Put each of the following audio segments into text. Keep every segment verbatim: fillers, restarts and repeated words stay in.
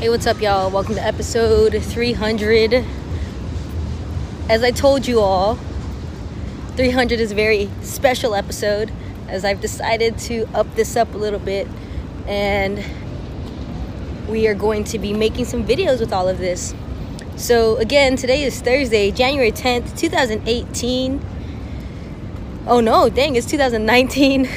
Hey, what's up, y'all? Welcome to episode three hundred. As I told you all, three hundred is a very special episode, as I've decided to up this up a little bit, and we are going to be making some videos with all of this. So again, today is Thursday, January tenth, two thousand eighteen. Oh no, dang, it's two thousand nineteen.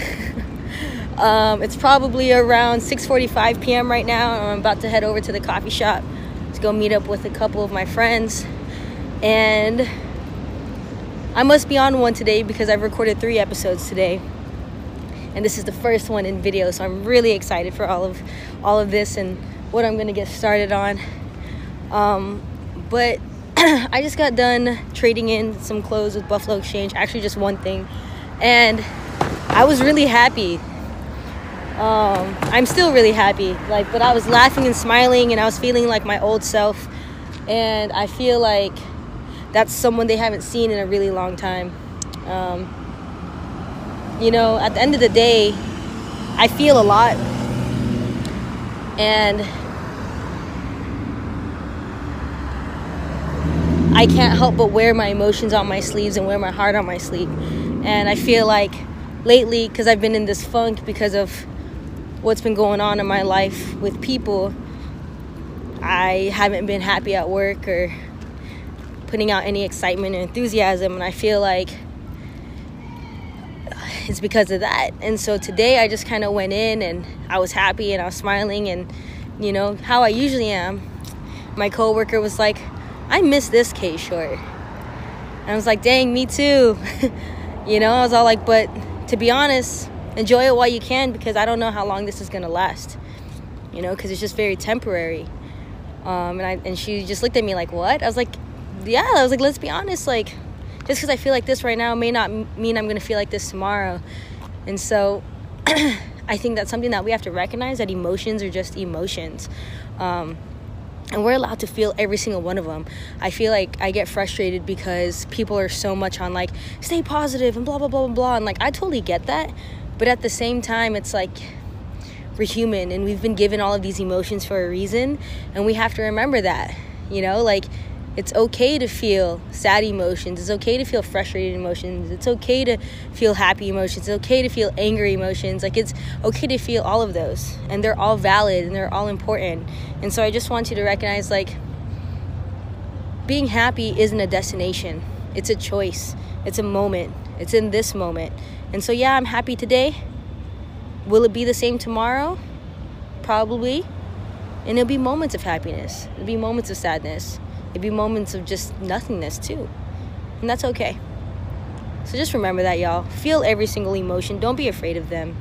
Um, it's probably around six forty-five p m right now. I'm about to head over to the coffee shop to go meet up with a couple of my friends. And I must be on one today because I've recorded three episodes today. And this is the first one in video, so I'm really excited for all of all of this and what I'm gonna get started on. Um, but I just got done trading in some clothes with Buffalo Exchange, actually just one thing. And I was really happy. Um, I'm still really happy, like, but I was laughing and smiling, and I was feeling like my old self, and I feel like that's someone they haven't seen in a really long time. Um, you know, at the end of the day, I feel a lot, and I can't help but wear my emotions on my sleeves and wear my heart on my sleeve. And I feel like lately, because I've been in this funk because of what's been going on in my life with people, I haven't been happy at work or putting out any excitement or enthusiasm, and I feel like it's because of that. And so today I just kind of went in, and I was happy and I was smiling, and you know how I usually am. My coworker was like, I miss this K short, and I was like, dang, me too. You know, I was all like, but to be honest, enjoy it while you can, because I don't know how long this is gonna last, you know, because it's just very temporary. Um, and I and she just looked at me like, what? I was like, yeah. I was like, let's be honest, like, just because I feel like this right now may not m- mean I'm gonna feel like this tomorrow. And so I think that's something that we have to recognize, that emotions are just emotions, um, and we're allowed to feel every single one of them. I feel like I get frustrated because people are so much on like, stay positive and blah blah blah blah blah, and like I totally get that. But at the same time, it's like, we're human, and we've been given all of these emotions for a reason, and we have to remember that, you know? Like, it's okay to feel sad emotions. It's okay to feel frustrated emotions. It's okay to feel happy emotions. It's okay to feel angry emotions. Like, it's okay to feel all of those, and they're all valid, and they're all important. And so I just want you to recognize, like, being happy isn't a destination. It's a choice. It's a moment. It's in this moment. And so, yeah, I'm happy today. Will it be the same tomorrow? Probably. And it'll be moments of happiness. It'll be moments of sadness. It'll be moments of just nothingness too. And that's okay. So just remember that, y'all. Feel every single emotion. Don't be afraid of them.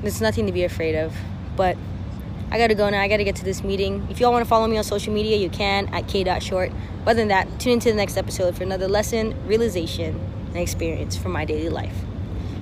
There's nothing to be afraid of. But I gotta go now. I gotta get to this meeting. If y'all wanna follow me on social media, you can at k dot short. Other than that, tune into the next episode for another lesson, realization, and experience from my daily life.